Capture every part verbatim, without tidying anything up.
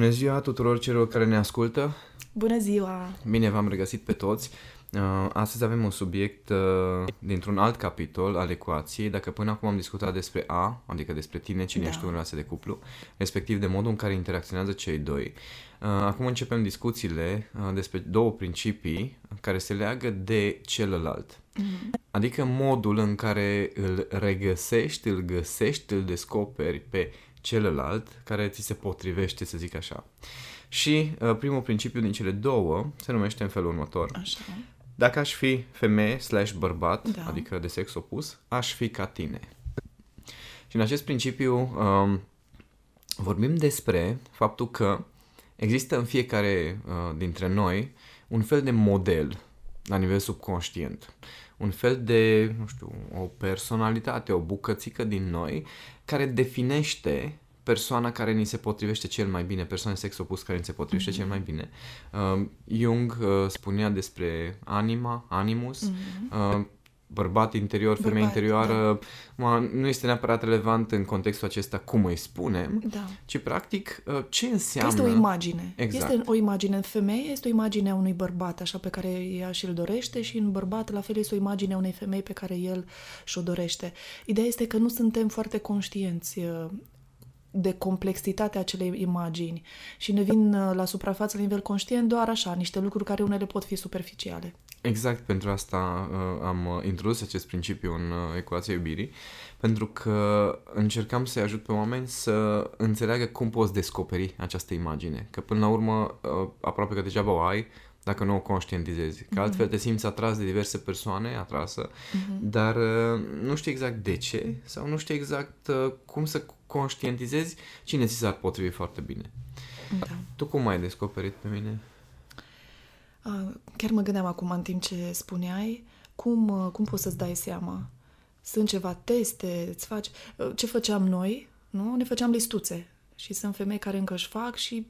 Bună ziua tuturor celor care ne ascultă! Bună ziua! Bine v-am regăsit pe toți! Astăzi avem un subiect dintr-un alt capitol al ecuației. Dacă până acum am discutat despre A, adică despre tine, cine da. ești tu în relație de cuplu, respectiv de modul în care interacționează cei doi. Acum începem discuțiile despre două principii care se leagă de celălalt. Mm-hmm. Adică modul în care îl regăsești, îl găsești, îl descoperi pe celălalt care ți se potrivește, să zic așa. Și uh, primul principiu din cele două se numește în felul următor. Așa. Dacă aș fi femeie slash bărbat, da. adică de sex opus, aș fi ca tine. Și în acest principiu um, vorbim despre faptul că există în fiecare uh, dintre noi un fel de model la nivel subconștient. Un fel de, nu știu, o personalitate, o bucățică din noi care definește persoana care ni se potrivește cel mai bine, persoana sex opus care ni se potrivește mm-hmm. cel mai bine. Uh, Jung uh, spunea despre anima, animus, mm-hmm. uh, bărbat interior, bărbat, femeie interioară. Da. Ma, nu este neapărat relevant în contextul acesta cum îi spunem, da. ci practic uh, ce înseamnă... Este o imagine. Exact. Este o imagine în femeie, este o imagine a unui bărbat, așa pe care ea și-l dorește, și în bărbat la fel este o imagine a unei femei pe care el și-o dorește. Ideea este că nu suntem foarte conștienți uh, de complexitatea acelei imagini și ne vin la suprafață la nivel conștient doar așa, niște lucruri care unele pot fi superficiale. Exact, pentru asta uh, am introdus acest principiu în uh, ecuația iubirii, pentru că încercam să-i ajut pe oameni să înțeleagă cum poți descoperi această imagine, că până la urmă uh, aproape că degeaba o ai dacă nu o conștientizezi, că altfel te simți atras de diverse persoane, atrasă, uh-huh. dar uh, nu știi exact de ce sau nu știi exact uh, cum să conștientizezi cine ți s-ar potrivi foarte bine. Da. Tu cum ai descoperit pe mine? Chiar mă gândeam acum în timp ce spuneai, cum, cum poți să-ți dai seama? Sunt ceva teste, îți faci... Ce făceam noi? Nu? Ne făceam listuțe. Și sunt femei care încă își fac și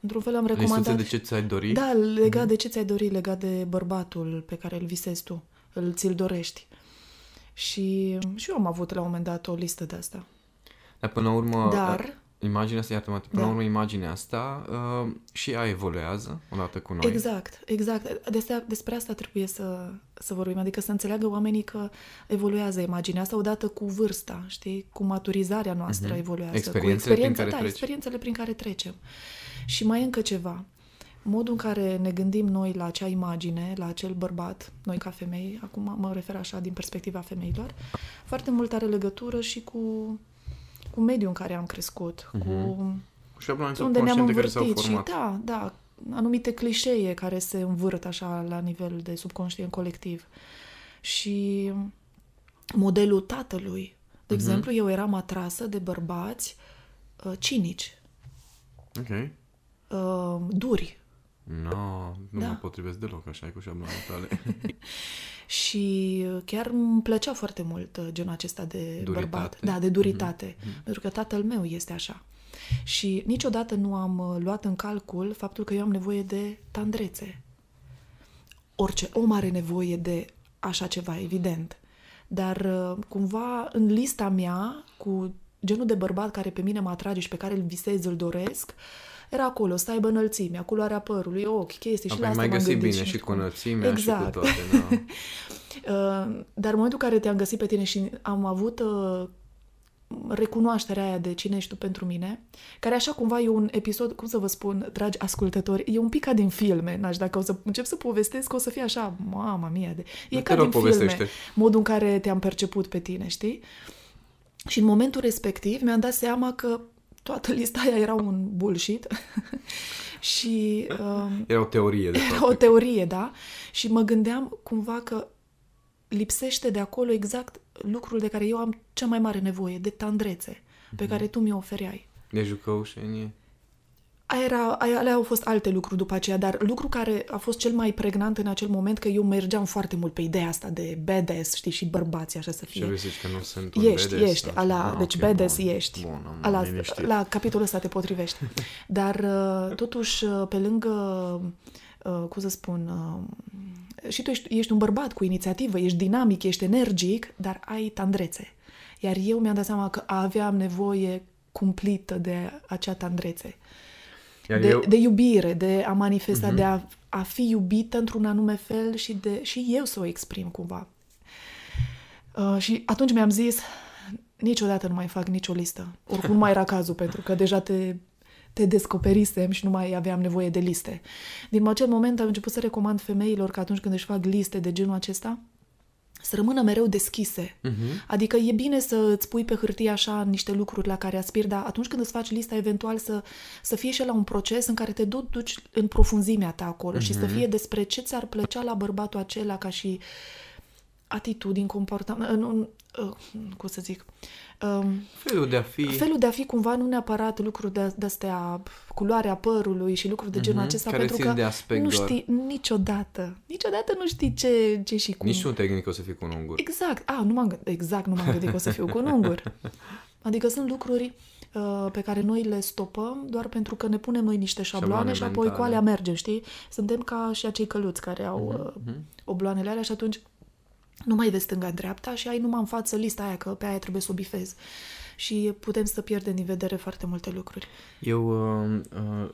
într-un fel am recomandat... Listuțe de ce ți-ai dori? Da, legat mm-hmm. de ce ți-ai dori, legat de bărbatul pe care îl visezi tu, îl, ți-l dorești. Și, și eu am avut la un moment dat o listă de asta. Dar până la urmă... Dar... Imaginea asta, iată, până da. la urmă, imaginea asta uh, și ea evoluează odată cu noi. Exact, exact. Despre, despre asta trebuie să, să vorbim, adică să înțeleagă oamenii că evoluează imaginea asta odată cu vârsta, știi? Cu maturizarea noastră uh-huh. evoluează. Experiențele cu prin care da, trece. Experiențele prin care trecem. Și mai încă ceva. Modul în care ne gândim noi la acea imagine, la acel bărbat, noi ca femei, acum mă refer așa din perspectiva femeilor, foarte mult are legătură și cu... cu mediul în care am crescut, uh-huh. cu unde ne-am învârtit și da, da, anumite clișee care se învârt așa la nivel de subconștient colectiv. Și modelul tatălui. De uh-huh. exemplu, eu eram atrasă de bărbați uh, cinici. Ok. Uh, duri. No, nu da. mă potrivesc deloc așa cu șabloanele tale. Și chiar îmi plăcea foarte mult genul acesta de duritate. bărbat. Da, de duritate. Mm-hmm. Pentru că tatăl meu este așa. Și niciodată nu am luat în calcul faptul că eu am nevoie de tandrețe. Orice om are nevoie de așa ceva, evident. Dar cumva în lista mea cu genul de bărbat care pe mine mă atrage și pe care îl visez, îl doresc, era acolo, să aibă înălțimea, culoarea părului, ochi, chestii și la asta m-am gândit. Mai găsit bine și cu înălțimea exact. și cu toate. No. Dar în momentul în care te-am găsit pe tine și am avut recunoașterea aia de cine ești tu pentru mine, care așa cumva e un episod, cum să vă spun, dragi ascultători, e un pic ca din filme, n-aș, dacă o să încep să povestesc, o să fie așa, mama mia, de... e da, ca din filme, modul în care te-am perceput pe tine, știi? Și în momentul respectiv mi-am dat seama că toată lista aia era un bullshit și... Um, era o teorie, de fapt. Era o teorie, da? Și mă gândeam cumva că lipsește de acolo exact lucrul de care eu am cea mai mare nevoie, de tandrețe, mm-hmm. pe care tu mi-o ofereai. De jucăușenie? Era, alea au fost alte lucruri după aceea, dar lucru care a fost cel mai pregnant în acel moment, că eu mergeam foarte mult pe ideea asta de badass, știi, și bărbații, așa să fie. Și zici că nu sunt un ești, badass? Ești, ala, ah, deci okay, badass bun, ești. Bun, am ala, la capitolul ăsta te potrivești. Dar totuși, pe lângă, cum să spun, și tu ești, ești un bărbat cu inițiativă, ești dinamic, ești energic, dar ai tandrețe. Iar eu mi-am dat seama că aveam nevoie cumplită de acea tandrețe. De, eu... de iubire, de a manifesta, uh-huh. de a, a fi iubită într-un anume fel și, de, și eu să o exprim cumva. Uh, și atunci mi-am zis, niciodată nu mai fac nicio listă. Oricum mai era cazul, pentru că deja te, te descoperisem și nu mai aveam nevoie de liste. Din acel moment am început să recomand femeilor că atunci când își fac liste de genul acesta, să rămână mereu deschise. Uh-huh. Adică e bine să îți pui pe hârtie așa niște lucruri la care aspiri, dar atunci când îți faci lista, eventual să, să fie și la un proces în care te duci în profunzimea ta acolo, uh-huh. și să fie despre ce ți-ar plăcea la bărbatul acela ca și atitudini, comportament, uh, cum să zic, uh, felul de a fi, felul de a fi cumva, nu neapărat lucruri de, de astea, culoarea părului și lucruri de genul, uh-huh. acesta, pentru că nu știi doar. niciodată, niciodată nu știi ce, ce și cum. Nici nu te gândi că o să fii cu un ungur. Exact, a, nu m-am, exact, nu m-am gândit că o să fiu cu un ungur. Adică sunt lucruri uh, pe care noi le stopăm doar pentru că ne punem noi niște șabloane, șabloane și apoi cu alea mergem, știi? Suntem ca și acei căluți care au uh, obloanele alea și atunci nu mai vezi stânga-dreapta și ai numai în față lista aia, că pe aia trebuie să o bifezi. Și putem să pierdem din vedere foarte multe lucruri. Eu uh, uh,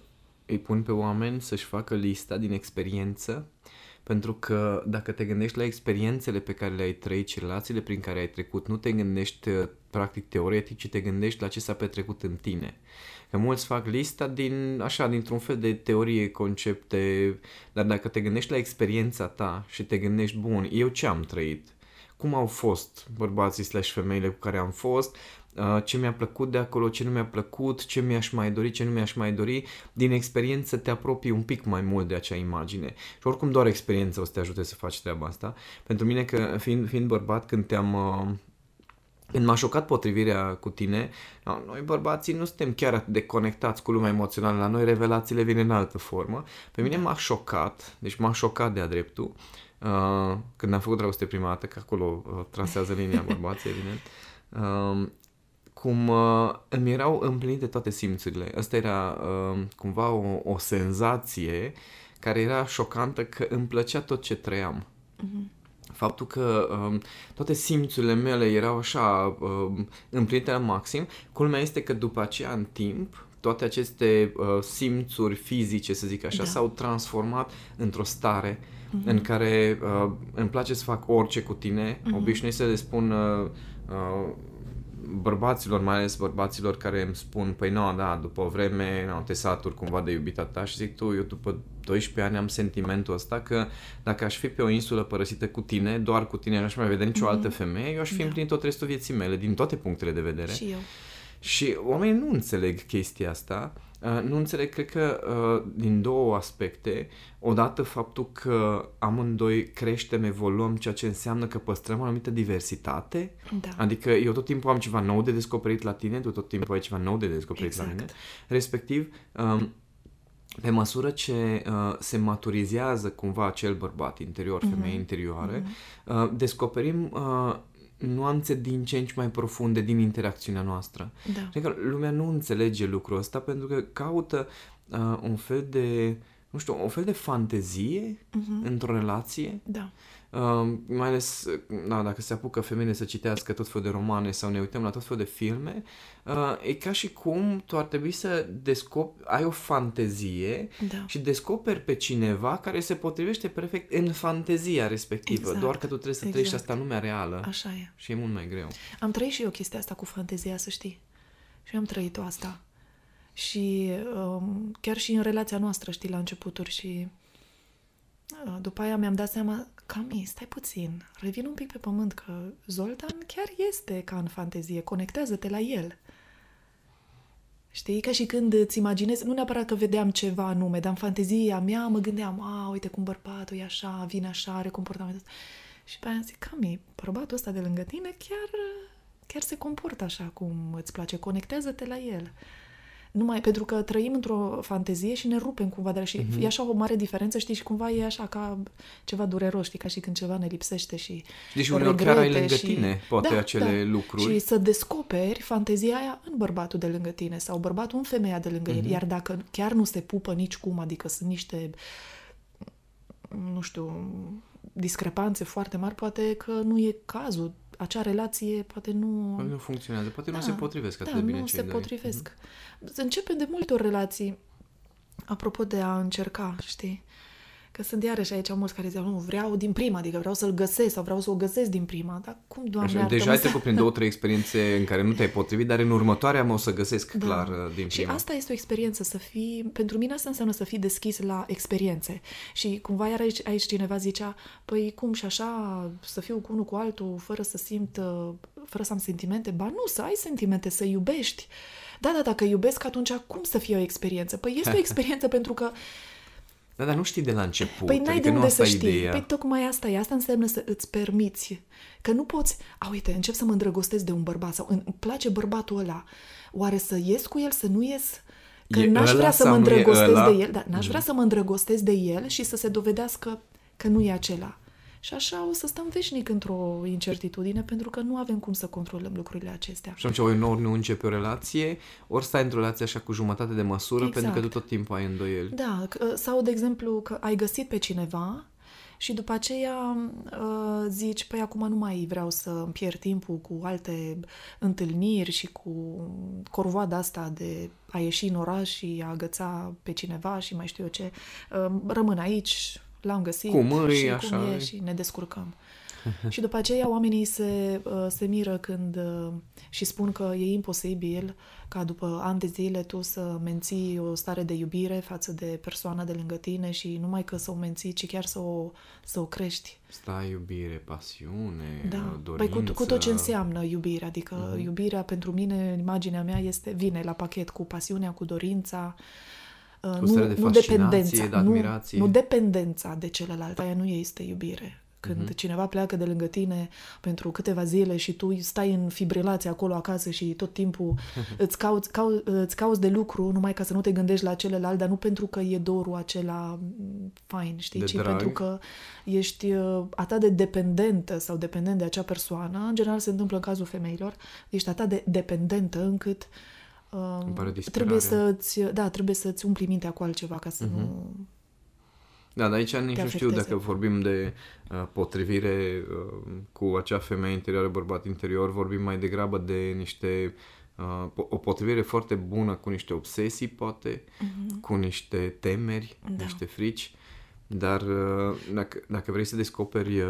îi pun pe oameni să-și facă lista din experiență, pentru că dacă te gândești la experiențele pe care le-ai trăit și relațiile prin care ai trecut, nu te gândești practic teoretic, ci te gândești la ce s-a petrecut în tine. Că mulți fac lista din, așa, dintr-un fel de teorie, concepte, dar dacă te gândești la experiența ta și te gândești, bun, eu ce am trăit? Cum au fost bărbații slash femeile cu care am fost? Ce mi-a plăcut de acolo, ce nu mi-a plăcut, ce mi-aș mai dori, ce nu mi-aș mai dori. Din experiență te apropii un pic mai mult de acea imagine. Și oricum doar experiența o să te ajute să faci treaba asta. Pentru mine, că fiind, fiind bărbat, când te-am... Când m-a șocat potrivirea cu tine, noi bărbații nu suntem chiar atât de conectați cu lumea emoțională, la noi revelațiile vin în altă formă. Pe mine m-a șocat, deci m-a șocat de-a dreptul, uh, când am făcut dragoste prima dată, că acolo uh, trasează linia bărbații, evident, uh, cum uh, îmi erau împlinite toate simțurile. Asta era uh, cumva o, o senzație care era șocantă, că îmi plăcea tot ce trăiam. Mm-hmm. Faptul că um, toate simțurile mele erau așa um, împlinite la maxim. Culmea este că după aceea, în timp, toate aceste uh, simțuri fizice, să zic așa, da. s-au transformat într-o stare, mm-hmm. în care uh, îmi place să fac orice cu tine. Mm-hmm. Obișnuiesc să le spun uh, uh, bărbaților, mai ales bărbaților care îmi spun, păi nu, da, după o vreme nu, te saturi cumva de iubita ta, și zic, tu, eu după doisprezece ani am sentimentul ăsta că dacă aș fi pe o insulă părăsită cu tine, doar cu tine, n-aș mai vedea nicio mm-hmm. altă femeie, eu aș fi da. împlinit tot restul vieții mele, din toate punctele de vedere. Și eu. Și oamenii nu înțeleg chestia asta, nu înțeleg, cred că, din două aspecte. Odată faptul că amândoi creștem, evoluăm, ceea ce înseamnă că păstrăm o anumită diversitate, da. adică eu tot timpul am ceva nou de descoperit la tine, tu tot timpul ai ceva nou de descoperit exact. la mine, respectiv, pe măsură ce uh, se maturizează cumva acel bărbat interior, mm-hmm. femeie interioare, mm-hmm. uh, descoperim uh, nuanțe din ce în ce mai profunde din interacțiunea noastră. Da. Adică lumea nu înțelege lucrul ăsta, pentru că caută uh, un fel de, nu știu, un fel de fantezie uh-huh. într-o relație. Da. Uh, mai ales, da, dacă se apucă femeile să citească tot felul de romane sau ne uităm la tot felul de filme, uh, e ca și cum tu ar trebui să descoperi, ai o fantezie da. și descoperi pe cineva care se potrivește perfect în fantezia respectivă, exact. doar că tu trebuie să exact. trăiești asta în lumea reală. Așa e. Și e mult mai greu. Am trăit și eu chestia asta cu fantezia, să știi. Și am trăit-o asta. Și um, chiar și în relația noastră, știi, la începuturi, și uh, după aia mi-am dat seama, Cami, stai puțin, revin un pic pe pământ, că Zoltan chiar este ca în fantezie, conectează-te la el. Știi, ca și când îți imaginezi, nu neapărat că vedeam ceva anume, dar în fantezia mea mă gândeam, a, uite cum bărbatul e așa, vine așa, are comportamentul ăsta. Și pe aia zic, Cami, bărbatul ăsta de lângă tine chiar, chiar se comportă așa cum îți place, conectează-te la el. Numai pentru că trăim într-o fantezie și ne rupem cumva de la... Și mm-hmm. e așa o mare diferență, știi, și cumva e așa ca ceva dureros, știi, ca și când ceva ne lipsește și deci uneori chiar ai lângă și... tine, poate, da, acele da. lucruri. Și să descoperi fantezia aia în bărbatul de lângă tine sau bărbatul în femeia de lângă mm-hmm. el. Iar dacă chiar nu se pupă nicicum, adică sunt niște, nu știu, discrepanțe foarte mari, poate că nu e cazul. Acea relație poate nu... Poate nu funcționează, poate da, nu se potrivesc atât da, de bine cei doi. Da, nu se potrivesc. Mm-hmm. Începem de multe ori relații apropo de a încerca, știi? Că sunt iarăși aici mulți care zic, nu, vreau din prima, adică vreau să-l găsesc sau vreau să o găsesc din prima, dar cum, Doamne, așa, deja ai trecut prin două, trei experiențe în care nu te-ai potrivit, dar în următoarea mă o să găsesc da. clar din prima. Și asta este o experiență, să fii, pentru mine asta înseamnă să fii deschis la experiențe. Și cumva iar aici, aici cineva zicea, păi cum și așa, să fiu cu unul cu altul, fără să simt, fără să am sentimente? Ba nu, să ai sentimente, să iubești. Da, da, dacă iubesc, atunci cum să fie o experiență? Păi este o experiență pentru că Da, dar nu știi de la început. Păi n-ai adică de unde să știi. Ideea. Păi tocmai asta e. Asta înseamnă să îți permiți. Că nu poți... A, uite, încep să mă îndrăgostesc de un bărbat sau îmi place bărbatul ăla. Oare să ies cu el, să nu ies? Că e n-aș vrea să mă îndrăgostesc de el. Da, n-aș mm. vrea să mă îndrăgostesc de el și să se dovedească că nu e acela. Și așa o să stăm veșnic într-o incertitudine, pentru că nu avem cum să controlăm lucrurile acestea. Și atunci, ori nu, nu începi o relație, ori stai într-o relație așa cu jumătate de măsură, exact. Pentru că tu tot timpul ai îndoieli. Da, sau de exemplu că ai găsit pe cineva și după aceea zici, păi acum nu mai vreau să îmi pierd timpul cu alte întâlniri și cu corvoada asta de a ieși în oraș și a agăța pe cineva și mai știu eu ce, rămân aici... L-am găsit cum îi, și așa, cum e și ne descurcăm. Și după aceea oamenii se, se miră când și spun că e imposibil ca după ani de zile tu să menții o stare de iubire față de persoana de lângă tine și numai că să o menții, ci chiar să o, să o crești. Stai iubire, pasiune, da. dorință. Păi cu, cu tot ce înseamnă iubire, adică mm. iubirea pentru mine, imaginea mea este, vine la pachet cu pasiunea, cu dorința, Nu, de nu, dependența, de nu, nu dependența de celălalt, aia nu este iubire. Când uh-huh. cineva pleacă de lângă tine pentru câteva zile și tu stai în fibrilație acolo acasă și tot timpul îți cauți, cau, îți cauți de lucru numai ca să nu te gândești la celălalt, dar nu pentru că e dorul acela fain, știi, de ci drag. Pentru că ești atât de dependentă sau dependent de acea persoană, în general se întâmplă în cazul femeilor, ești atât de dependentă încât trebuie să-ți, da, trebuie să-ți umpli mintea cu altceva ca să uh-huh. nu... Da, dar aici nici nu știu dacă vorbim de uh, potrivire uh, cu acea femeie interioară, bărbat interior, vorbim mai degrabă de niște uh, o potrivire foarte bună cu niște obsesii, poate, uh-huh. cu niște temeri, da. niște frici, dar uh, dacă, dacă vrei să descoperi uh,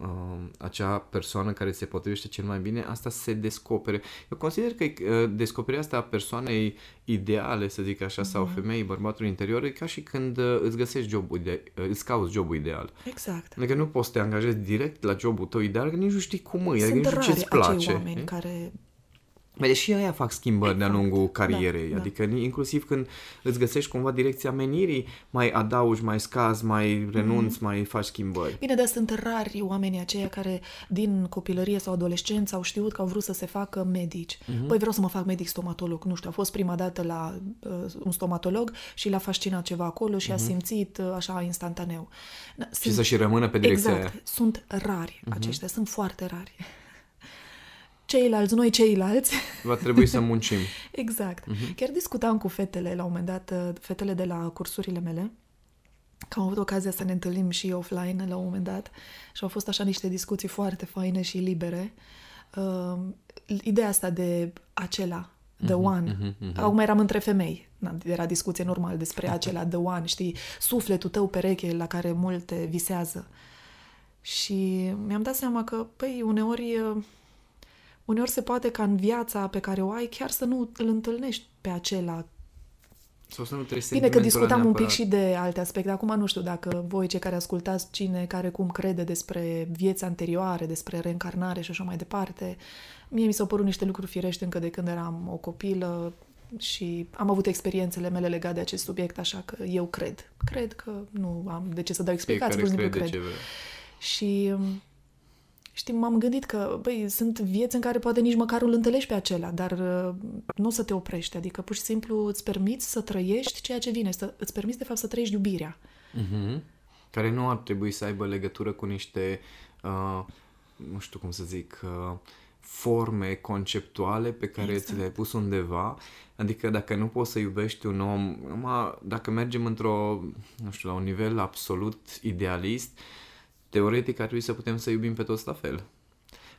uh, acea persoană care se potrivește cel mai bine, asta se descopere. Eu consider că uh, descoperirea asta a persoanei ideale, să zic așa, mm-hmm. sau femeii, bărbatul interior, e ca și când uh, îți găsești jobul, ide- uh, îți cauți jobul ideal. Exact. Adică nu poți să te angajezi direct la jobul tău ideal, că nici nu știi cum e, adică nici nu știi ce-ți place. Sunt rari acei oameni care... Deși aia fac schimbări exact. de-a lungul carierei, da, adică da. inclusiv când îți găsești cumva direcția menirii, mai adaugi, mai scazi, mai renunți, mm. mai faci schimbări. Bine, dar sunt rari oamenii aceia care din copilărie sau adolescență au știut că au vrut să se facă medici. Mm-hmm. Păi vreau să mă fac medic stomatolog, nu știu, a fost prima dată la uh, un stomatolog și l-a fascinat ceva acolo și mm-hmm. a simțit uh, așa instantaneu. Sunt... Și să și rămână pe direcția exact. aia. Sunt rari mm-hmm. aceștia, sunt foarte rari. Ceilalți, noi ceilalți. Va trebui să muncim. Exact. Uh-huh. Chiar discutam cu fetele la un moment dat, fetele de la cursurile mele, că am avut ocazia să ne întâlnim și offline la un moment dat și au fost așa niște discuții foarte faine și libere. Uh, ideea asta de acela, the uh-huh, one. Uh-huh, uh-huh. Acum eram între femei. Era discuție normală despre acela, the one, știi? Sufletul tău, pereche la care multe visează. Și mi-am dat seama că, păi, uneori... Uneori se poate ca în viața pe care o ai chiar să nu îl întâlnești pe acela. Sau să nu treci Bine că discutam un pic și de alte aspecte. Acum nu știu dacă voi, cei care ascultați, cine care cum crede despre vieți anterioare, despre reîncarnare și așa mai departe. Mie mi s-au părut niște lucruri firești încă de când eram o copilă și am avut experiențele mele legate de acest subiect, așa că eu cred. Cred că nu am de ce să dau explicații, pur și simplu cred. Și... Știi, m-am gândit că, băi, sunt vieți în care poate nici măcar îl întâlnești pe acela, dar uh, nu o să te oprești. Adică, pur și simplu, îți permiți să trăiești ceea ce vine. Să, îți permiți, de fapt, să trăiești iubirea. Mm-hmm. Care nu ar trebui să aibă legătură cu niște, uh, nu știu cum să zic, uh, forme conceptuale pe care exact. ți le-ai pus undeva. Adică, dacă nu poți să iubești un om, numai dacă mergem într-o, nu știu, la un nivel absolut idealist, teoretic ar trebui să putem să iubim pe toți la fel.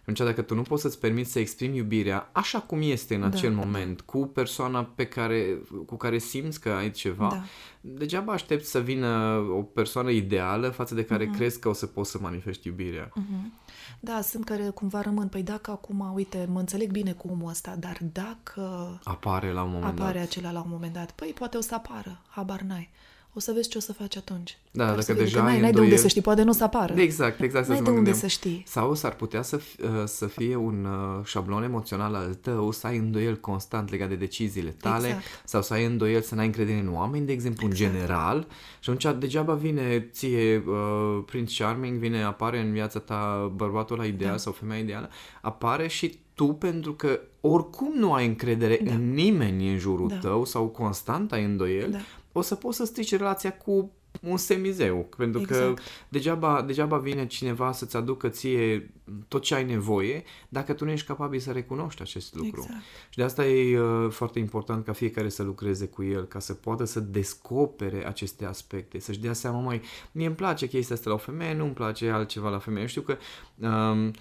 Atunci, dacă tu nu poți să-ți permiți să exprimi iubirea așa cum este în acel da. moment, cu persoana pe care, cu care simți că ai ceva, da. degeaba aștepți să vină o persoană ideală față de care uh-huh. crezi că o să poți să manifesti iubirea. Uh-huh. Da, sunt care cumva rămân. Păi dacă acum, uite, mă înțeleg bine cu omul ăsta, dar dacă apare la un moment apare dat. acela la un moment dat, păi poate o să apară, habar n-ai. O să vezi ce o să faci atunci. Da, dar dacă deja ai îndoieli... de unde să știi, poate nu o să apară. Exact, exact. N-ai de unde să știi. Sau s-ar putea să, să fie un șablon emoțional al tău, să ai îndoieli constant legat de deciziile tale, exact. sau să ai îndoieli să n-ai încredere în oameni, de exemplu, exact. în general. Și atunci degeaba vine ție uh, Prince Charming, vine, apare în viața ta bărbatul ăla ideal da. sau femeia ideală, apare și tu, pentru că oricum nu ai încredere da. în nimeni în jurul da. tău sau constant ai îndoieli, da. o să poți să strici relația cu un semizeu, pentru exact. că degeaba, degeaba vine cineva să-ți aducă ție tot ce ai nevoie dacă tu nu ești capabil să recunoști acest lucru. Exact. Și de asta e uh, foarte important ca fiecare să lucreze cu el, ca să poată să descopere aceste aspecte, să-și dea seama, mai, mie îmi place chestia asta la o femeie, nu îmi place altceva la femeie. Eu știu că uh,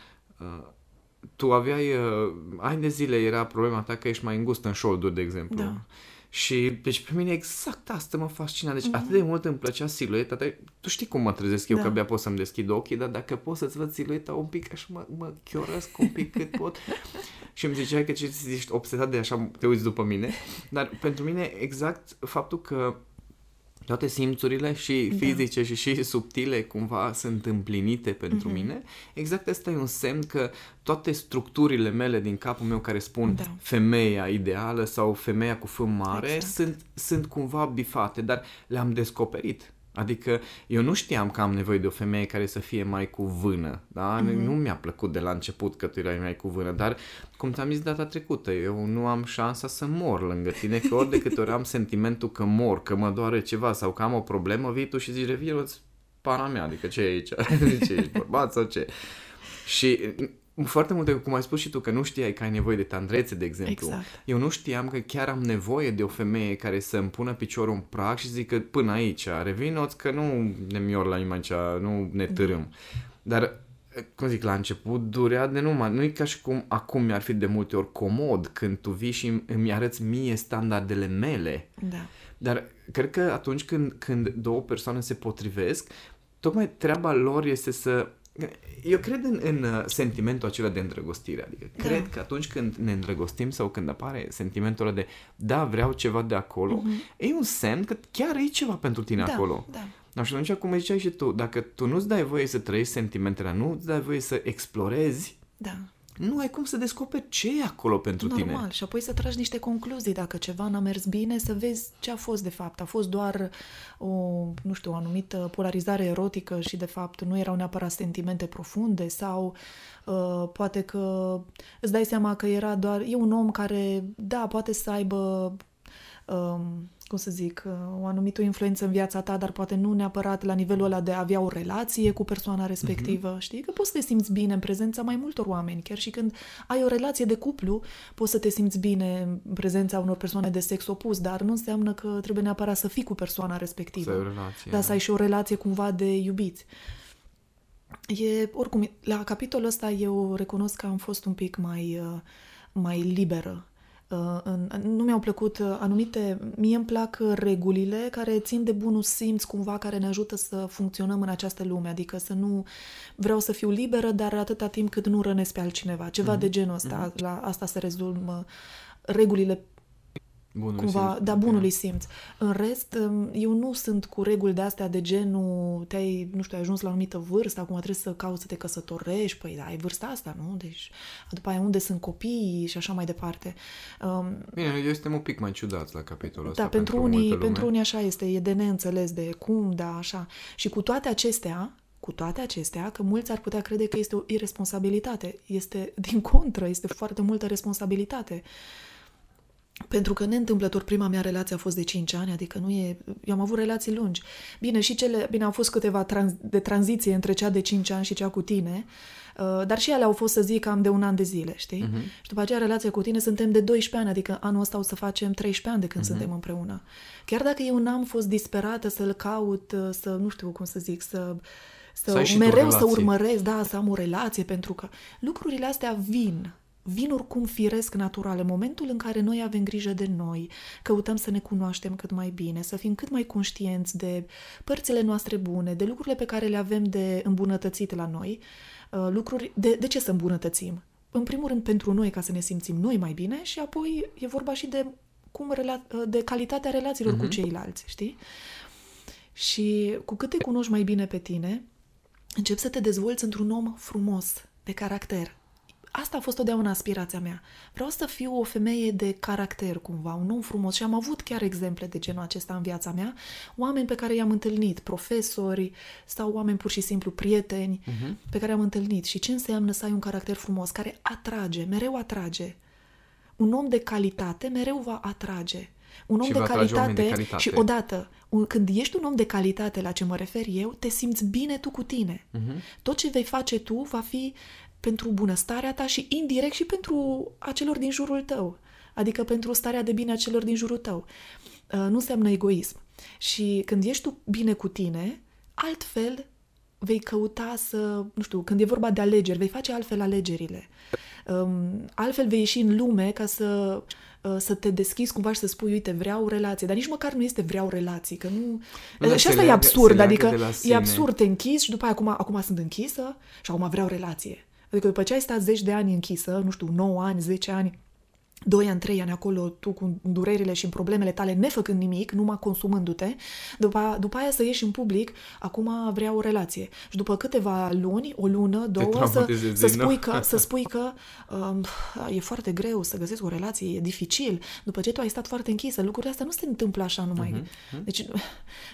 uh, tu aveai, uh, ani de zile era problema ta că ești mai îngustă în șolduri, de exemplu. Da. Și, deci, pe mine exact asta mă fascina. Deci, mm-hmm. atât de mult îmi plăcea silueta. Tu știi cum mă trezesc eu, da. că abia pot să-mi deschid ochii, dar dacă pot să-ți văd silueta un pic, așa mă, mă chiorăsc un pic cât pot. Și îmi ziceai că ești obsedat de așa, te uiți după mine. Dar pentru mine, exact faptul că toate simțurile și fizice da. și, și subtile cumva sunt împlinite pentru mm-hmm. mine, exact asta e un semn că toate structurile mele din capul meu care spun da. femeia ideală sau femeia cu F mare exact. sunt, sunt cumva bifate, dar le-am descoperit. Adică eu nu știam că am nevoie de o femeie care să fie mai cu vână, da? Mm-hmm. Nu mi-a plăcut de la început că tu erai mai cu vână, dar cum ți-am zis data trecută, eu nu am șansa să mor lângă tine, că ori de câte ori am sentimentul că mor, că mă doare ceva sau că am o problemă, vii tu și zici, revină-ți pana mea, adică ce e aici? Ce ești, bărbat sau ce? Și... foarte multe, cum ai spus și tu, că nu știai că ai nevoie de tandrețe, de exemplu. Exact. Eu nu știam că chiar am nevoie de o femeie care să îmi pună piciorul în prag și zică până aici, revinoți că nu ne mior la imaginea, nu ne târâm. Dar, cum zic, la început durea de numai. Nu e ca și cum acum mi-ar fi de multe ori comod când tu vii și îmi arăți mie standardele mele. Da. Dar cred că atunci când, când două persoane se potrivesc, tocmai treaba lor este să... Eu cred în, în sentimentul acela de îndrăgostire, adică da. cred că atunci când ne îndrăgostim sau când apare sentimentul ăla de da, vreau ceva de acolo, mm-hmm. e un semn că chiar e ceva pentru tine da, acolo. Da. No, și atunci, cum ziceai și tu, dacă tu nu-ți dai voie să trăiești sentimentele, nu-ți dai voie să explorezi, da. nu ai cum să descoperi ce e acolo pentru Normal. tine. Normal, și apoi să tragi niște concluzii dacă ceva n-a mers bine, să vezi ce a fost de fapt. A fost doar o, nu știu, o anumită polarizare erotică și de fapt nu erau neapărat sentimente profunde sau uh, poate că îți dai seama că era doar... E un om care, da, poate să aibă... Uh, cum să zic, o anumită influență în viața ta, dar poate nu neapărat la nivelul ăla de a avea o relație cu persoana respectivă. Uh-huh. Știi? Că poți să te simți bine în prezența mai multor oameni. Chiar și când ai o relație de cuplu, poți să te simți bine în prezența unor persoane de sex opus, dar nu înseamnă că trebuie neapărat să fii cu persoana respectivă. Să ai o relație. Dar să ai și o relație cumva de iubiți. E, oricum, la capitolul ăsta eu recunosc că am fost un pic mai, mai liberă. Nu mi-au plăcut anumite... Mie îmi plac regulile care țin de bunul simț cumva, care ne ajută să funcționăm în această lume. Adică să nu... Vreau să fiu liberă, dar atâta timp cât nu rănesc pe altcineva. Ceva mm-hmm. de genul ăsta. Mm-hmm. La asta se rezolvă regulile bunului cumva, simț. Da, bunului simț. În rest, eu nu sunt cu reguli de astea de genul te-ai, nu știu, ai ajuns la o anumită vârstă, acum trebuie să cauți să te căsătorești, păi da, ai vârsta asta, nu? Deci, după aia unde sunt copiii și așa mai departe. Bine, eu suntem un pic mai ciudați la capitolul ăsta. Da, pentru, pentru unii, pentru unii așa este, e de neînțeles de cum, da, așa. Și cu toate acestea, cu toate acestea, că mulți ar putea crede că este o irresponsabilitate. Este din contră, este foarte multă responsabilitate. Pentru că neîntâmplător prima mea relație a fost de cinci ani, adică nu e... Eu am avut relații lungi. Bine, și cele... Bine, au fost câteva trans... de tranziție între cea de cinci ani și cea cu tine, uh, dar și ele au fost, să zic, cam de un an de zile, știi? Uh-huh. Și după aceea relația cu tine suntem de doisprezece ani, adică anul ăsta o să facem treisprezece ani de când uh-huh. suntem împreună. Chiar dacă eu n-am fost disperată să-l caut, să, nu știu cum să zic, să... să să mereu să urmăresc, da, să am o relație, pentru că lucrurile astea vin, vin oricum firesc, natural, în momentul în care noi avem grijă de noi, căutăm să ne cunoaștem cât mai bine, să fim cât mai conștienți de părțile noastre bune, de lucrurile pe care le avem de îmbunătățit la noi, lucruri, de, de ce să îmbunătățim? În primul rând pentru noi, ca să ne simțim noi mai bine, și apoi e vorba și de, cum, de calitatea relațiilor uh-huh. cu ceilalți, știi? Și cu cât te cunoști mai bine pe tine, începi să te dezvolți într-un om frumos, de caracter. Asta a fost totdeauna aspirația mea. Vreau să fiu o femeie de caracter, cumva, un om frumos. Și am avut chiar exemple de genul acesta în viața mea. Oameni pe care i-am întâlnit, profesori sau oameni pur și simplu prieteni uh-huh. pe care i-am întâlnit. Și ce înseamnă să ai un caracter frumos, care atrage, mereu atrage. Un om de calitate mereu va atrage. Un om de calitate, de calitate și odată, un, când ești un om de calitate, la ce mă refer eu, te simți bine tu cu tine. Uh-huh. Tot ce vei face tu va fi pentru bunăstarea ta și indirect și pentru acelor din jurul tău. Adică pentru starea de bine a celor din jurul tău. Nu înseamnă egoism. Și când ești tu bine cu tine, altfel vei căuta să, nu știu, când e vorba de alegeri, vei face altfel alegerile. Altfel vei ieși în lume ca să, să te deschizi cumva și să spui, uite, vreau relație. Dar nici măcar nu este vreau relații, că nu... nu și asta leagă, e absurd, adică e absurd, te închizi și după aia acum, acum sunt închisă și acum vreau relație. Adică după ce ai stat zeci de ani închisă, nu știu, nouă ani, zece ani, doi ani, trei ani acolo, tu cu durerile și problemele tale, nefăcând nimic, numai consumându-te, după, după aia să ieși în public, acum vreau o relație. Și după câteva luni, o lună, două, să, să, spui că, să spui că um, e foarte greu să găsesc o relație, e dificil. După ce tu ai stat foarte închisă, lucrurile astea nu se întâmplă așa numai. Uh-huh. Deci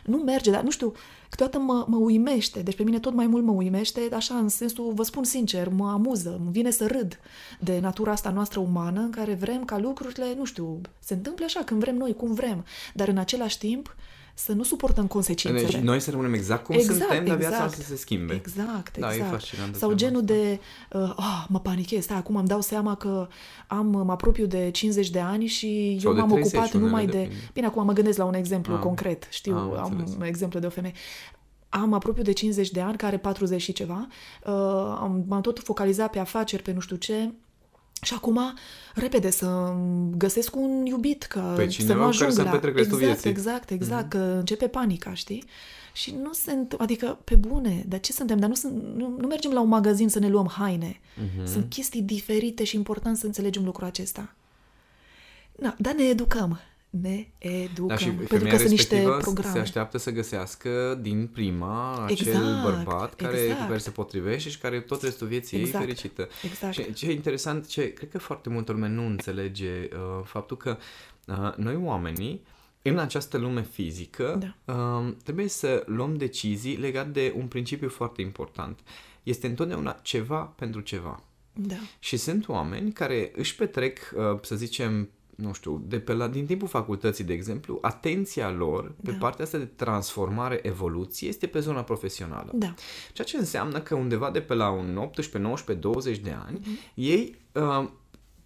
nu merge, dar nu știu, câteodată mă, mă uimește. Deci pe mine tot mai mult mă uimește, așa, în sensul, vă spun sincer, mă amuză, îmi vine să râd de natura asta noastră umană, în care vrem ca lucrurile, nu știu, se întâmplă așa când vrem noi, cum vrem, dar în același timp să nu suportăm consecințele. Deci noi să rămânem exact cum exact, suntem, dar viața exact. Să se schimbe. Exact, da, exact. Sau genul de uh, oh, mă panichez, stai, acum îmi dau seama că am, mă apropiu de cincizeci de ani și sau eu m-am treizeci, ocupat numai de... de... Bine, acum mă gândesc la un exemplu am, concret, știu, am, am un exemplu de o femeie. Am apropiu de cincizeci de ani, care patruzeci și ceva, uh, am, m-am tot focalizat pe afaceri, pe nu știu ce. Și acum, repede, să găsesc un iubit, că să mă ajung la... Exact, exact, exact, mm-hmm. că începe panica, știi? Și nu sunt... Adică, pe bune, dar ce suntem? Dar nu, sunt, nu, nu mergem la un magazin să ne luăm haine. Mm-hmm. Sunt chestii diferite și important să înțelegem lucrul acesta. Na, dar ne educăm. Ne educăm. Da, și pentru că sunt niște programe. Se așteaptă să găsească din prima acel exact, bărbat care, exact. care se potrivește și care tot restul vieții exact, ei fericită. Exact. Și ce e interesant, ce cred că foarte multă lume nu înțelege uh, faptul că uh, noi oamenii în această lume fizică da. uh, trebuie să luăm decizii legate de un principiu foarte important. Este întotdeauna ceva pentru ceva. Da. Și sunt oameni care își petrec, uh, să zicem, nu știu, de pe la, din timpul facultății, de exemplu, atenția lor pe da. partea asta de transformare, evoluție, este pe zona profesională. Da. Ceea ce înseamnă că undeva de pe la un optsprezece, nouăsprezece, douăzeci de ani, mm-hmm. ei... Uh,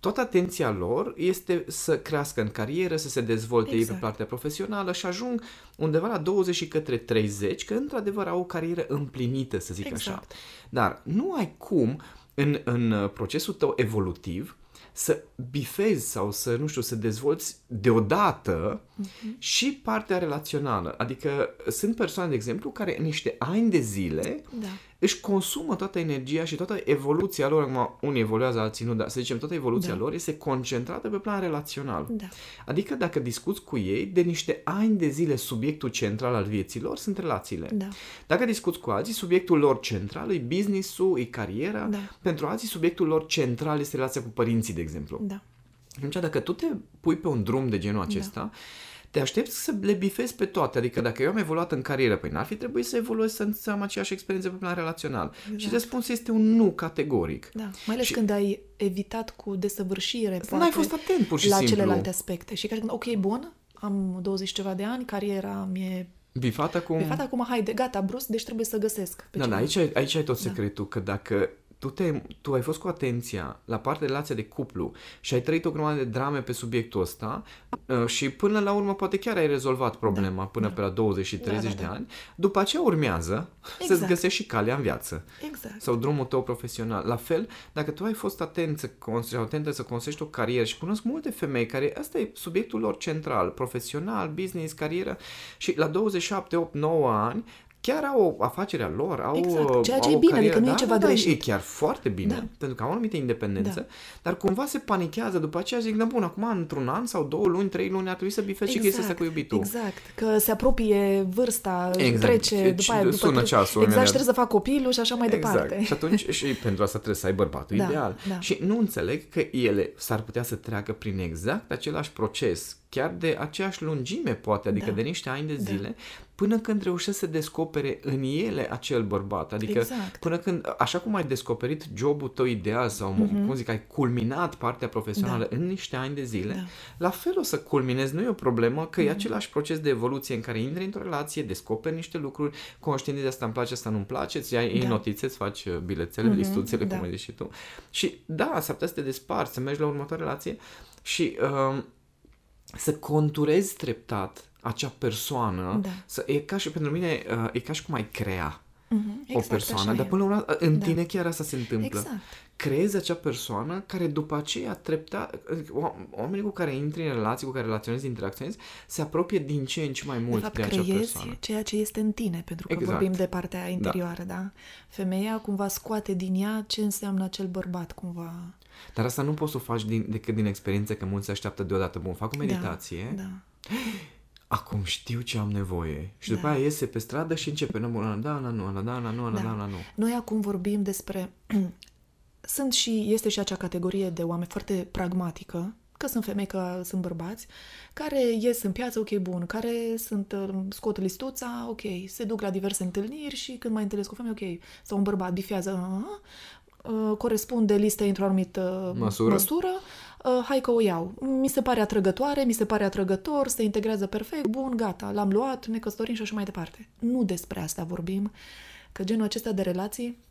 Toată atenția lor este să crească în carieră, să se dezvolte exact. ei pe partea profesională și ajung undeva la douăzeci și către treizeci, că într-adevăr au o carieră împlinită, să zic exact. așa. Dar nu ai cum în, în procesul tău evolutiv să bifezi sau să, nu știu, să dezvolți deodată uh-huh. și partea relațională. Adică sunt persoane, de exemplu, care în niște ani de zile da. își consumă toată energia și toată evoluția lor, acum unii evoluează, alții nu, dar să zicem, toată evoluția da. lor este concentrată pe plan relațional. Da. Adică dacă discuți cu ei, de niște ani de zile subiectul central al vieții lor sunt relațiile. Da. Dacă discuți cu alții, subiectul lor central e business-ul, e cariera. Da. Pentru alții, subiectul lor central este relația cu părinții, de exemplu. Da. Deci dacă tu te pui pe un drum de genul acesta... Da. Te aștepți să le bifezi pe toate. Adică dacă eu am evoluat în carieră, păi n-ar fi trebuit să evoluez să am aceeași experiență pe plan relațional. Exact. Și răspunsul este un nu categoric. Da, mai ales și... când ai evitat cu desăvârșire poate, n-ai fost atent, pur și la simplu. Celelalte aspecte. Și că, ok, bun, am douăzeci ceva de ani, cariera mi-e bifată acum, bifat acum haide, gata, brusc, deci trebuie să găsesc. Pe da, da, aici, aici ai tot secretul, da. că dacă tu, te, tu ai fost cu atenția la partea de relație de cuplu și ai trăit o grămadă de drame pe subiectul ăsta și până la urmă poate chiar ai rezolvat problema da, până da. pe la douăzeci și treizeci da, da, da. de ani. După aceea urmează exact. să-ți găsești și calea în viață. Exact. Sau drumul tău profesional. La fel, dacă tu ai fost atentă, atentă să construiești o carieră și cunosc multe femei care ăsta e subiectul lor central, profesional, business, carieră și la douăzeci și șapte, opt, nouă ani chiar au afacerea lor, au exact. ceea ce au e bine, carieră, adică nu da, e ceva da, greșit. E chiar foarte bine, da. pentru că au o anumită independență, da. dar cumva se panichează după aceea zic, da, bun, acum într-un an sau două luni, trei luni ar trebui să bifezi exact. și chestia asta cu iubitul. Exact, că se apropie vârsta, exact. trece, deci, după aia, după sună tre- ceasul. Exact, trebuie să fac copilul și așa mai exact. departe. Și atunci, și pentru asta trebuie să ai bărbatul da, ideal. Da. Și nu înțeleg că ele s-ar putea să treacă prin exact același proces, chiar de aceeași lungime, poate, adică da. de niște ani de zile, da. până când reușește să descopere în ele acel bărbat. Adică exact. până când, așa cum ai descoperit jobul tău ideal sau, mm-hmm. cum zic, ai culminat partea profesională da. în niște ani de zile, da. la fel o să culminezi, nu e o problemă, că mm-hmm. e același proces de evoluție în care intri într-o relație, descoperi niște lucruri, conștientizezi asta îmi place, asta nu-mi place, îți iei da. notițe, îți faci bilețele, mm-hmm. listuțele, da. cum ai zis și tu. Și da, s-ar putea să te desparți, să mergi la următoarea relație și uh, să conturezi treptat acea persoană, da. să, e ca și pentru mine, e ca și cum ai crea mm-hmm, exact, o persoană, dar până la urmă în da. tine chiar asta se întâmplă. Exact. Creezi acea persoană care după aceea treptat, oamenii cu care intri în relații, cu care relaționezi, interacționezi, se apropie din ce în ce mai mult de, fapt, de acea persoană. De fapt, creezi ceea ce este în tine, pentru că exact. vorbim de partea interioară, da. da? Femeia cumva scoate din ea ce înseamnă acel bărbat, cumva. Dar asta nu poți să o faci din, decât din experiență, că mulți se așteaptă deodată. Bun, fac o meditație. Da, da. Acum știu ce am nevoie. Și da. după aia iese pe stradă și începe. Da, da, da, da, da, da, da, da, da. Noi acum vorbim despre... Sunt și, este și acea categorie de oameni foarte pragmatică, că sunt femei, că sunt bărbați, care ies în piață, ok, bun, care sunt, scot listuța, ok, se duc la diverse întâlniri și când mai întâlnesc o femeie, ok, sau un bărbat bifează, uh, corespunde listei într-o anumită măsură, măsură uh, hai că o iau. Mi se pare atrăgătoare, mi se pare atrăgător, se integrează perfect, bun, gata, l-am luat, ne căsătorim și așa mai departe. Nu despre asta vorbim, că genul acesta de relații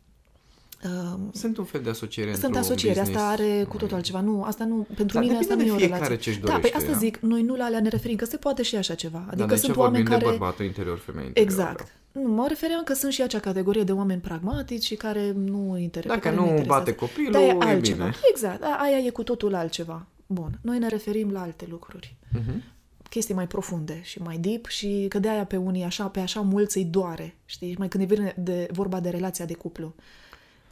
sunt un fel de asociere. Sunt asociere, asta are cu totul altceva. Nu, asta nu, pentru da, mine asta nu e o relație. Da, păi asta ea. zic, noi nu la alea ne referim, că se poate și așa ceva. Adică da, de sunt ce oameni care de bărbatul interior, femeie interior. Exact. Da. Nu, mă refeream că sunt și acea categorie de oameni pragmatici și care nu interesează. Dacă nu bate copilul, da, e, e bine. Exact, da, aia e cu totul altceva. Bun, noi ne referim la alte lucruri. Uh-huh. Chestii mai profunde și mai deep și că de aia pe unii așa, pe așa mulți îi doare, știi? Mai când e vine de vorba de relația de cuplu.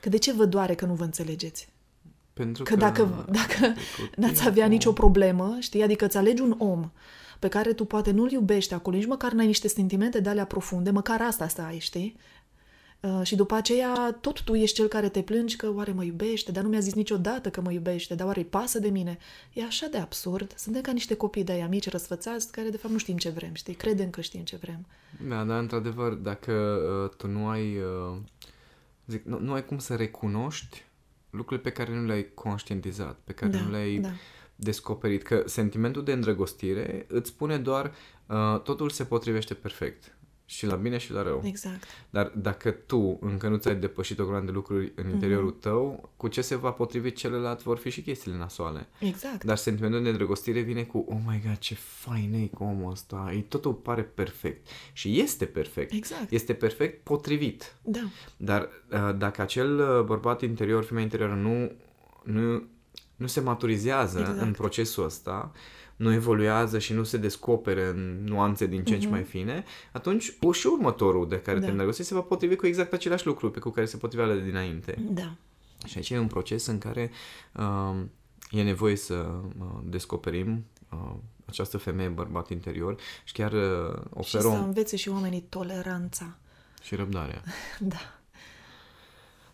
Că de ce vă doare că nu vă înțelegeți? Pentru că, că dacă, dacă n-ați avea nicio problemă, știi? Adică îți alegi un om pe care tu poate nu-l iubești acolo, nici măcar n-ai niște sentimente de alea profunde, măcar asta să ai, știi? Uh, și după aceea tot tu ești cel care te plângi că oare mă iubește, dar nu mi-a zis niciodată că mă iubește, dar oare îi pasă de mine? E așa de absurd. Suntem ca niște copii de-aia mici, răsfățați, care de fapt nu știm ce vrem, știi? Credem că știm ce vrem. Da, dar într-adevăr, dacă uh, tu nu ai... Uh... Zic, nu, nu ai cum să recunoști lucrurile pe care nu le-ai conștientizat, pe care da, nu le-ai da. descoperit. Că sentimentul de îndrăgostire îți spune doar uh, totul se potrivește perfect. Și la bine și la rău. Exact. Dar dacă tu încă nu ți-ai depășit o grămadă de lucruri în interiorul mm-hmm. tău, cu ce se va potrivi celălalt vor fi și chestiile nasoale. Exact. Dar sentimentul de îndrăgostire vine cu oh my god, ce fain e cu omul ăsta. E, totul pare perfect. Și este perfect. Exact. Este perfect potrivit. Da. Dar dacă acel bărbat interior, femeia interioară nu, nu, nu se maturizează exact. în procesul ăsta, nu evoluează și nu se descoperă în nuanțe din ce în ce mai fine, atunci și următorul de care da. te îndrăgostești se va potrivi cu exact același lucru pe care se potrivea de dinainte. Da. Și aici e un proces în care uh, e nevoie să uh, descoperim uh, această femeie, bărbat interior și chiar uh, oferă... Și să învețe și oamenii toleranța. Și răbdarea. Da.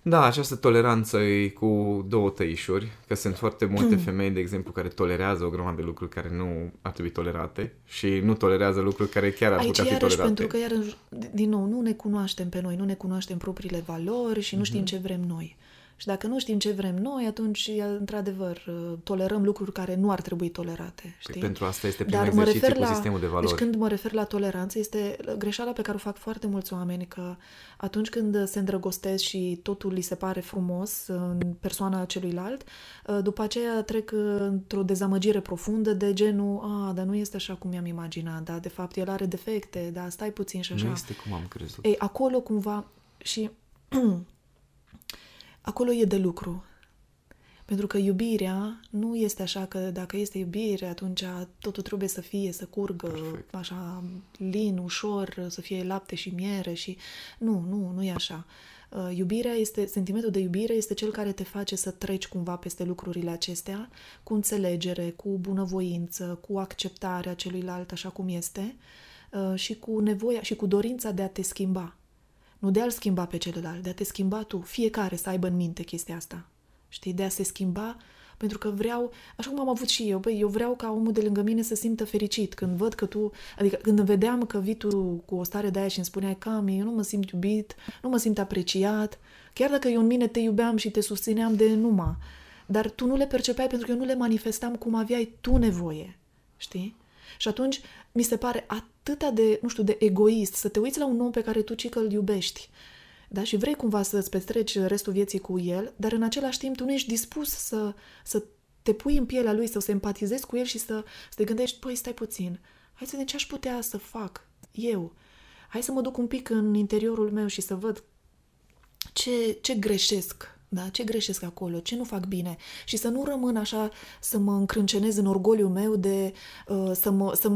Da, această toleranță e cu două tăișuri, că sunt foarte multe femei, de exemplu, care tolerează o grămadă de lucruri care nu ar trebui tolerate și nu tolerează lucruri care chiar ar putea fi tolerate. Aici iarăși, pentru că, iarăși, din nou, nu ne cunoaștem pe noi, nu ne cunoaștem propriile valori și nu știm mm-hmm. ce vrem noi. Și dacă nu știm ce vrem noi, atunci, într-adevăr, tolerăm lucruri care nu ar trebui tolerate. Știi? Pentru asta este primul exercițiu cu sistemul de valori. Deci când mă refer la toleranță, este greșeala pe care o fac foarte mulți oameni, că atunci când se îndrăgostesc și totul li se pare frumos în persoana celuilalt, după aceea trec într-o dezamăgire profundă de genul, a, dar nu este așa cum mi-am imaginat, dar de fapt el are defecte, dar stai puțin și așa. Nu este cum am crezut. Ei, acolo cumva și... Acolo e de lucru. Pentru că iubirea nu este așa că dacă este iubire, atunci totul trebuie să fie, să curgă perfect, așa lin, ușor, să fie lapte și miere și... Nu, nu, nu e așa. Iubirea este, sentimentul de iubire este cel care te face să treci cumva peste lucrurile acestea cu înțelegere, cu bunăvoință, cu acceptarea celuilalt așa cum este și cu nevoia și cu dorința de a te schimba. Nu de a-l schimba pe celălalt, de a te schimba tu. Fiecare să aibă în minte chestia asta. Știi? De a se schimba, pentru că vreau, așa cum am avut și eu, băi, eu vreau ca omul de lângă mine să simtă fericit. Când văd că tu, adică când vedeam că vii tu cu o stare de aia și îmi spuneai, Cami, eu nu mă simt iubit, nu mă simt apreciat, chiar dacă eu în mine te iubeam și te susțineam de numai, dar tu nu le percepeai pentru că eu nu le manifestam cum aveai tu nevoie. Știi? Și atunci mi se pare atâta de, nu știu, de egoist să te uiți la un om pe care tu ci că îl iubești, da? Și vrei cumva să-ți petreci restul vieții cu el, dar în același timp tu nu ești dispus să, să te pui în pielea lui, să să empatizezi cu el și să, să te gândești, păi stai puțin, hai să vedem ce aș putea să fac eu, hai să mă duc un pic în interiorul meu și să văd ce, ce greșesc. Da? Ce greșesc acolo? Ce nu fac bine? Și să nu rămân așa să mă încrâncenez în orgoliul meu de uh, să, mă, să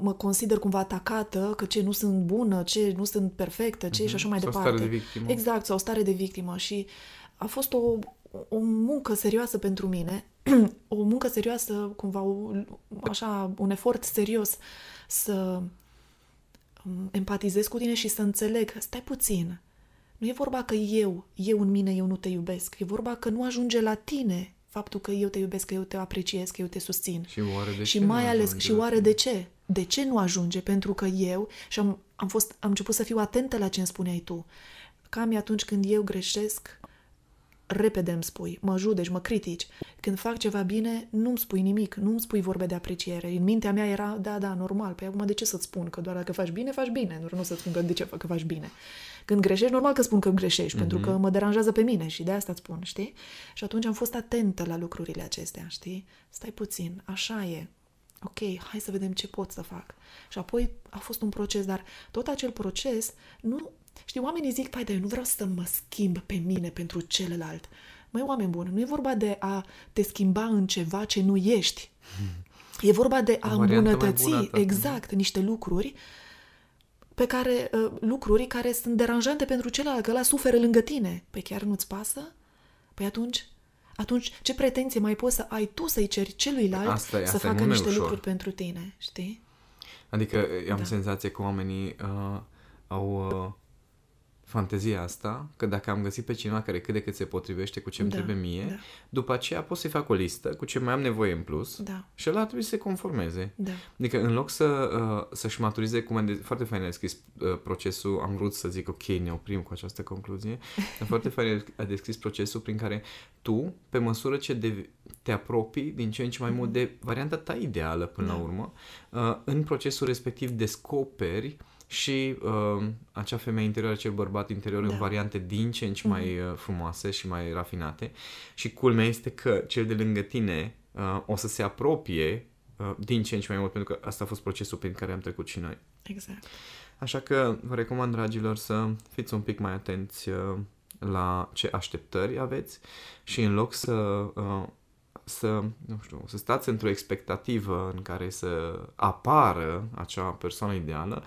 mă consider cumva atacată, că ce nu sunt bună, ce nu sunt perfectă, ce mm-hmm. și așa mai sau departe. O stare de victimă. Exact, sau o stare de victimă. Și a fost o, o muncă serioasă pentru mine, o muncă serioasă, cumva o, așa, un efort serios să empatizez cu tine și să înțeleg, stai puțin. Nu e vorba că eu, eu în mine, eu nu te iubesc. E vorba că nu ajunge la tine faptul că eu te iubesc, că eu te apreciez, că eu te susțin. Și oare de și ce mai ales, și oare de ce? De ce nu ajunge? Pentru că eu, și am, am, fost, am început să fiu atentă la ce îmi spuneai tu, Cam atunci când eu greșesc, repede îmi spui, mă judeci, mă critici. Când fac ceva bine, nu-mi spui nimic, nu-mi spui vorbe de apreciere. În mintea mea era, da, da, normal, pe acum de ce să-ți spun? Că doar dacă faci bine, faci bine. Nu să-ți spun că de ce că faci bine. Când greșești, normal că spun că greșești, mm-hmm. pentru că mă deranjează pe mine și de asta îți spun, știi? Și atunci am fost atentă la lucrurile acestea, știi? Stai puțin, așa e. Ok, hai să vedem ce pot să fac. Și apoi a fost un proces, dar tot acel proces nu... Știi, oamenii zic, păi, dar eu nu vreau să mă schimb pe mine pentru celălalt. Măi, oameni buni, nu e vorba de a te schimba în ceva ce nu ești. E vorba de a îmbunătăți, exact, niște lucruri pe care, lucruri care sunt deranjante pentru celălalt, că ăla suferă lângă tine. Păi chiar nu-ți pasă? Păi atunci, atunci ce pretenție mai poți să ai tu să-i ceri celuilalt asta e, asta să facă niște ușor. Lucruri pentru tine, știi? Adică am da. senzație că oamenii uh, au... Uh... fantezia asta, că dacă am găsit pe cineva care cât de cât se potrivește cu ce îmi da, trebuie mie, da. după aceea pot să-i fac o listă cu ce mai am nevoie în plus da. și ăla trebuie să se conformeze. Da. Adică în loc să, să-și maturize, cum e foarte fain a descris procesul, am vrut să zic ok, ne oprim cu această concluzie, dar foarte fain a descris procesul prin care tu, pe măsură ce te apropii din ce în ce mai mult de varianta ta ideală până da. la urmă, în procesul respectiv descoperi și uh, acea femeie interioară, acel bărbat interior da. în variante din ce în ce mai uh, frumoase și mai rafinate și culmea este că cel de lângă tine uh, o să se apropie uh, din ce în ce mai mult, pentru că asta a fost procesul prin care am trecut și noi. Exact. Așa că vă recomand, dragilor, să fiți un pic mai atenți uh, la ce așteptări aveți și în loc să... Uh, să, nu știu, să stați într-o expectativă în care să apară acea persoană ideală,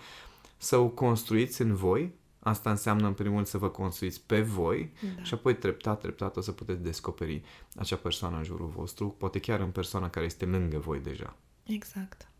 să o construiți în voi. Asta înseamnă, în primul rând, să vă construiți pe voi da. și apoi treptat, treptat o să puteți descoperi acea persoană în jurul vostru, poate chiar în persoana care este lângă voi deja. Exact.